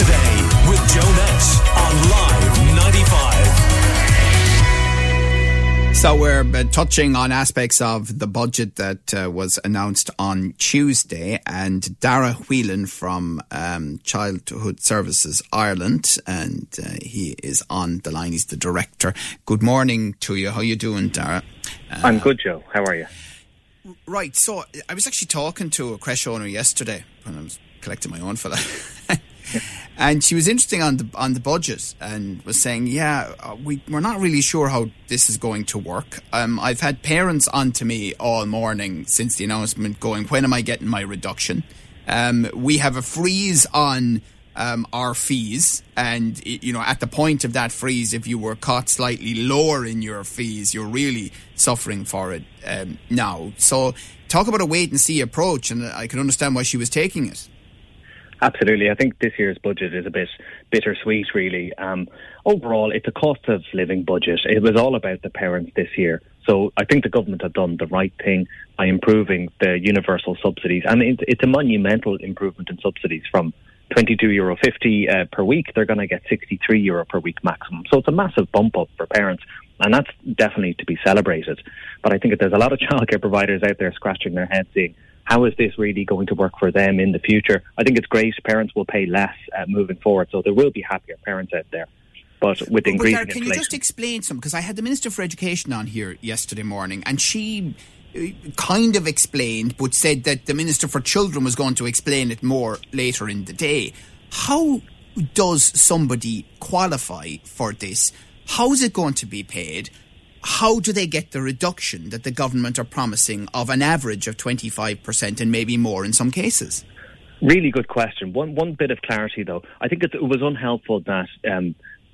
Today with Joe Nash on Live 95. So we're touching on aspects of the budget that was announced on Tuesday, and Dara Whelan from Childhood Services Ireland, and he is on the line. He's the director. Good morning to you. How you doing, Dara? I'm good, Joe. How are you? Right, so I was actually talking to a creche owner yesterday when I was collecting my own for that. And she was interesting on the budget and was saying, we're not really sure how this is going to work. I've had parents on to me all morning since the announcement going, when am I getting my reduction? We have a freeze on our fees, and at the point of that freeze, if you were caught slightly lower in your fees, you're really suffering for it now. So talk about a wait and see approach, and I can understand why she was taking it. Absolutely. I think this year's budget is a bit bittersweet, really. Overall, it's a cost of living budget. It was all about the parents this year. So I think the government have done the right thing by improving the universal subsidies. And it's a monumental improvement in subsidies. From €22.50 per week, they're going to get €63 per week maximum. So it's a massive bump up for parents, and that's definitely to be celebrated. But I think there's a lot of childcare providers out there scratching their heads saying, how is this really going to work for them in the future? I think it's great. Parents will pay less moving forward, so there will be happier parents out there. But with increasing inflation... Can you just explain some? Because I had the Minister for Education on here yesterday morning, and she kind of explained, but said that the Minister for Children was going to explain it more later in the day. How does somebody qualify for this? How is it going to be paid? How do they get the reduction that the government are promising of an average of 25% and maybe more in some cases? Really good question. One bit of clarity, though. I think it was unhelpful that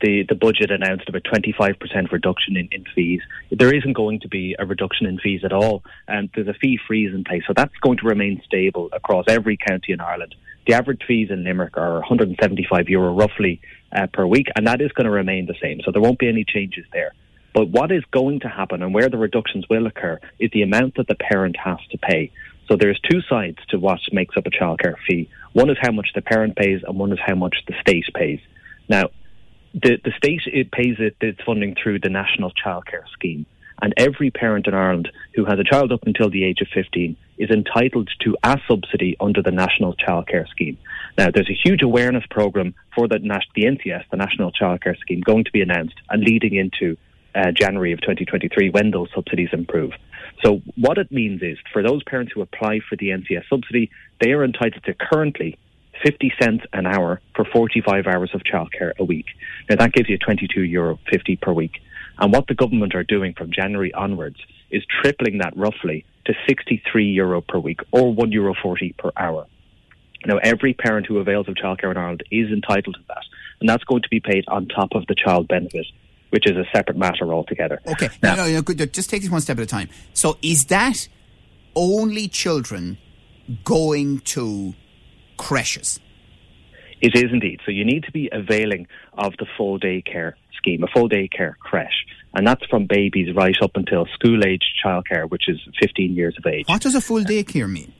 the budget announced about 25% reduction in fees. There isn't going to be a reduction in fees at all. And there's a fee freeze in place, so that's going to remain stable across every county in Ireland. The average fees in Limerick are €175 roughly per week, and that is going to remain the same. So there won't be any changes there. But what is going to happen and where the reductions will occur is the amount that the parent has to pay. So there's two sides to what makes up a childcare fee. One is how much the parent pays, and one is how much the state pays. Now, the state pays its funding through the National Childcare Scheme. And every parent in Ireland who has a child up until the age of 15 is entitled to a subsidy under the National Childcare Scheme. Now, there's a huge awareness programme for the NCS, the National Childcare Scheme, going to be announced and leading into January of 2023 when those subsidies improve. So what it means is for those parents who apply for the NCS subsidy, they are entitled to currently 50 cents an hour for 45 hours of childcare a week. Now that gives you €22.50 per week. And what the government are doing from January onwards is tripling that roughly to €63 per week, or €1.40 per hour. Now every parent who avails of childcare in Ireland is entitled to that. And that's going to be paid on top of the child benefit, which is a separate matter altogether. Okay, no, good. Just take this one step at a time. So is that only children going to creches? It is indeed. So you need to be availing of the full day care scheme, a full day care creche. And that's from babies right up until school-age childcare, which is 15 years of age. What does a full day care mean?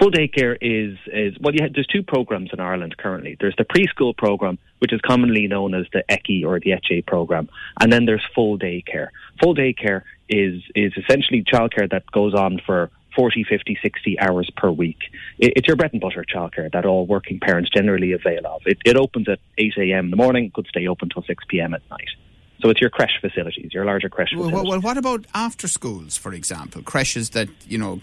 Full day care there's two programs in Ireland currently. There's the preschool program, which is commonly known as the ECHE or the ECHE program, and then there's full day care. Full day care is essentially childcare that goes on for 40, 50, 60 hours per week. It's your bread and butter childcare that all working parents generally avail of. It opens at 8 a.m. in the morning, could stay open till 6 p.m. at night. So it's your creche facilities, your larger creche facilities. Well, what about after schools, for example? Creches that,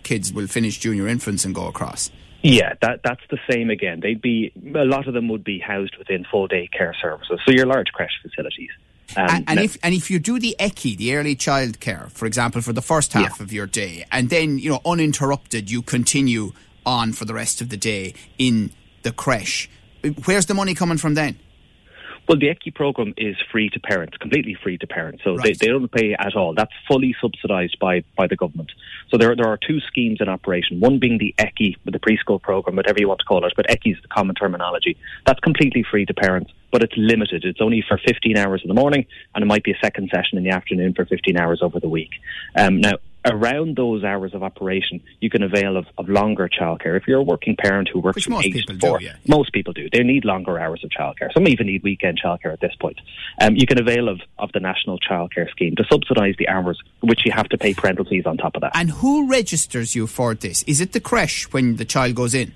kids will finish junior infants and go across? Yeah, that's the same again. A lot of them would be housed within full-day care services, so your large creche facilities. If you do the ECHE, the early child care, for example, for the first half of your day, and then, uninterrupted, you continue on for the rest of the day in the creche, where's the money coming from then? Well, the ECHE programme is free to parents, completely free to parents. So Right. They don't pay at all. That's fully subsidised by the government. So there are two schemes in operation, one being the ECHE, the preschool programme, whatever you want to call it, but ECHE is the common terminology. That's completely free to parents, but it's limited. It's only for 15 hours in the morning, and it might be a second session in the afternoon for 15 hours over the week. Now, around those hours of operation, you can avail of longer childcare. If you're a working parent who works from 8 to 4, most people do. They need longer hours of childcare. Some even need weekend childcare at this point. You can avail of the National Childcare Scheme to subsidise the hours, which you have to pay parental fees on top of that. And who registers you for this? Is it the creche when the child goes in?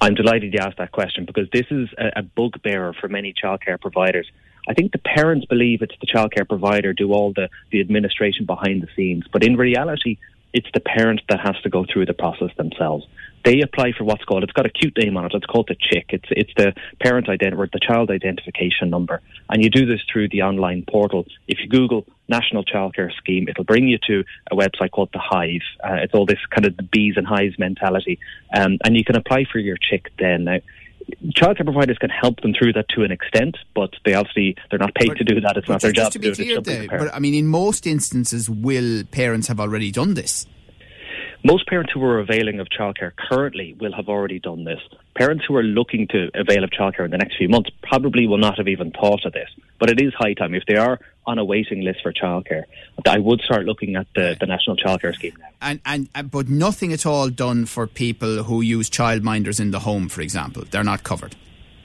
I'm delighted you asked that question, because this is a bugbear for many childcare providers. I think the parents believe it's the childcare provider do all the administration behind the scenes, but in reality, it's the parent that has to go through the process themselves. They apply for what's called, it's got a cute name on it, it's called the Chick. It's the parent or the child identification number, and you do this through the online portal. If you Google National Childcare Scheme, it'll bring you to a website called the Hive. It's all this kind of the bees and hives mentality, and you can apply for your Chick then. Now, childcare providers can help them through that to an extent, but they're not paid to do that. It's not their job to do it. But I mean, in most instances, will parents have already done this? Most parents who are availing of childcare currently will have already done this. Parents who are looking to avail of childcare in the next few months probably will not have even thought of this. But it is high time. If they are on a waiting list for childcare, I would start looking at the National Childcare Scheme now. But nothing at all done for people who use childminders in the home, for example. They're not covered.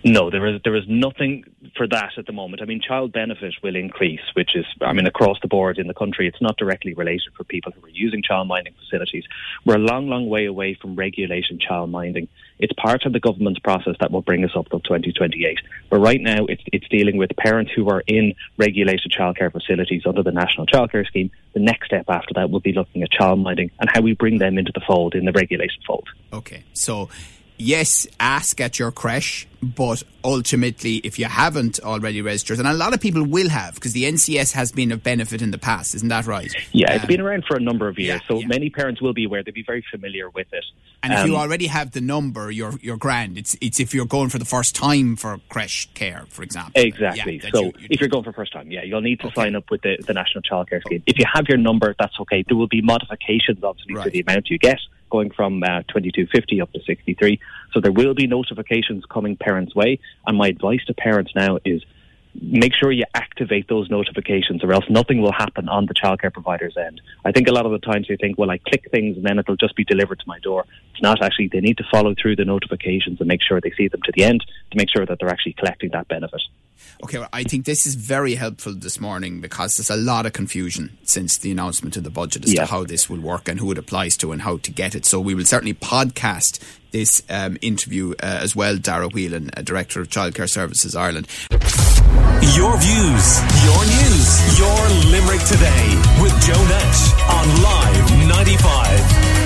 No, there is nothing for that at the moment. I mean, child benefit will increase, which is, across the board in the country. It's not directly related for people who are using childminding facilities. We're a long, long way away from regulation childminding. It's part of the government's process that will bring us up till 2028. But right now, it's dealing with parents who are in regulated childcare facilities under the National Childcare Scheme. The next step after that will be looking at childminding and how we bring them into the fold, in the regulation fold. Okay, so... yes, ask at your creche, but ultimately, if you haven't already registered, and a lot of people will have, because the NCS has been of benefit in the past, isn't that right? Yeah, it's been around for a number of years, so many parents will be aware, they'll be very familiar with it. And if you already have the number, you're grand. It's if you're going for the first time for creche care, for example. Exactly. Yeah, so if you're going for first time, you'll need to sign up with the National Childcare Scheme. If you have your number, that's okay. There will be modifications, obviously, to the amount you get, going from $22.50 up to $63. So there will be notifications coming parents' way. And my advice to parents now is make sure you activate those notifications, or else nothing will happen on the childcare provider's end. I think a lot of the times they think, well, I click things and then it'll just be delivered to my door. It's not actually. They need to follow through the notifications and make sure they see them to the end to make sure that they're actually collecting that benefit. Okay, well, I think this is very helpful this morning, because there's a lot of confusion since the announcement of the budget as to how this will work and who it applies to and how to get it. So we will certainly podcast this interview as well. Dara Whelan, Director of Childcare Services Ireland. Your views, your news, your Limerick Today with Joe Nash on Live 95.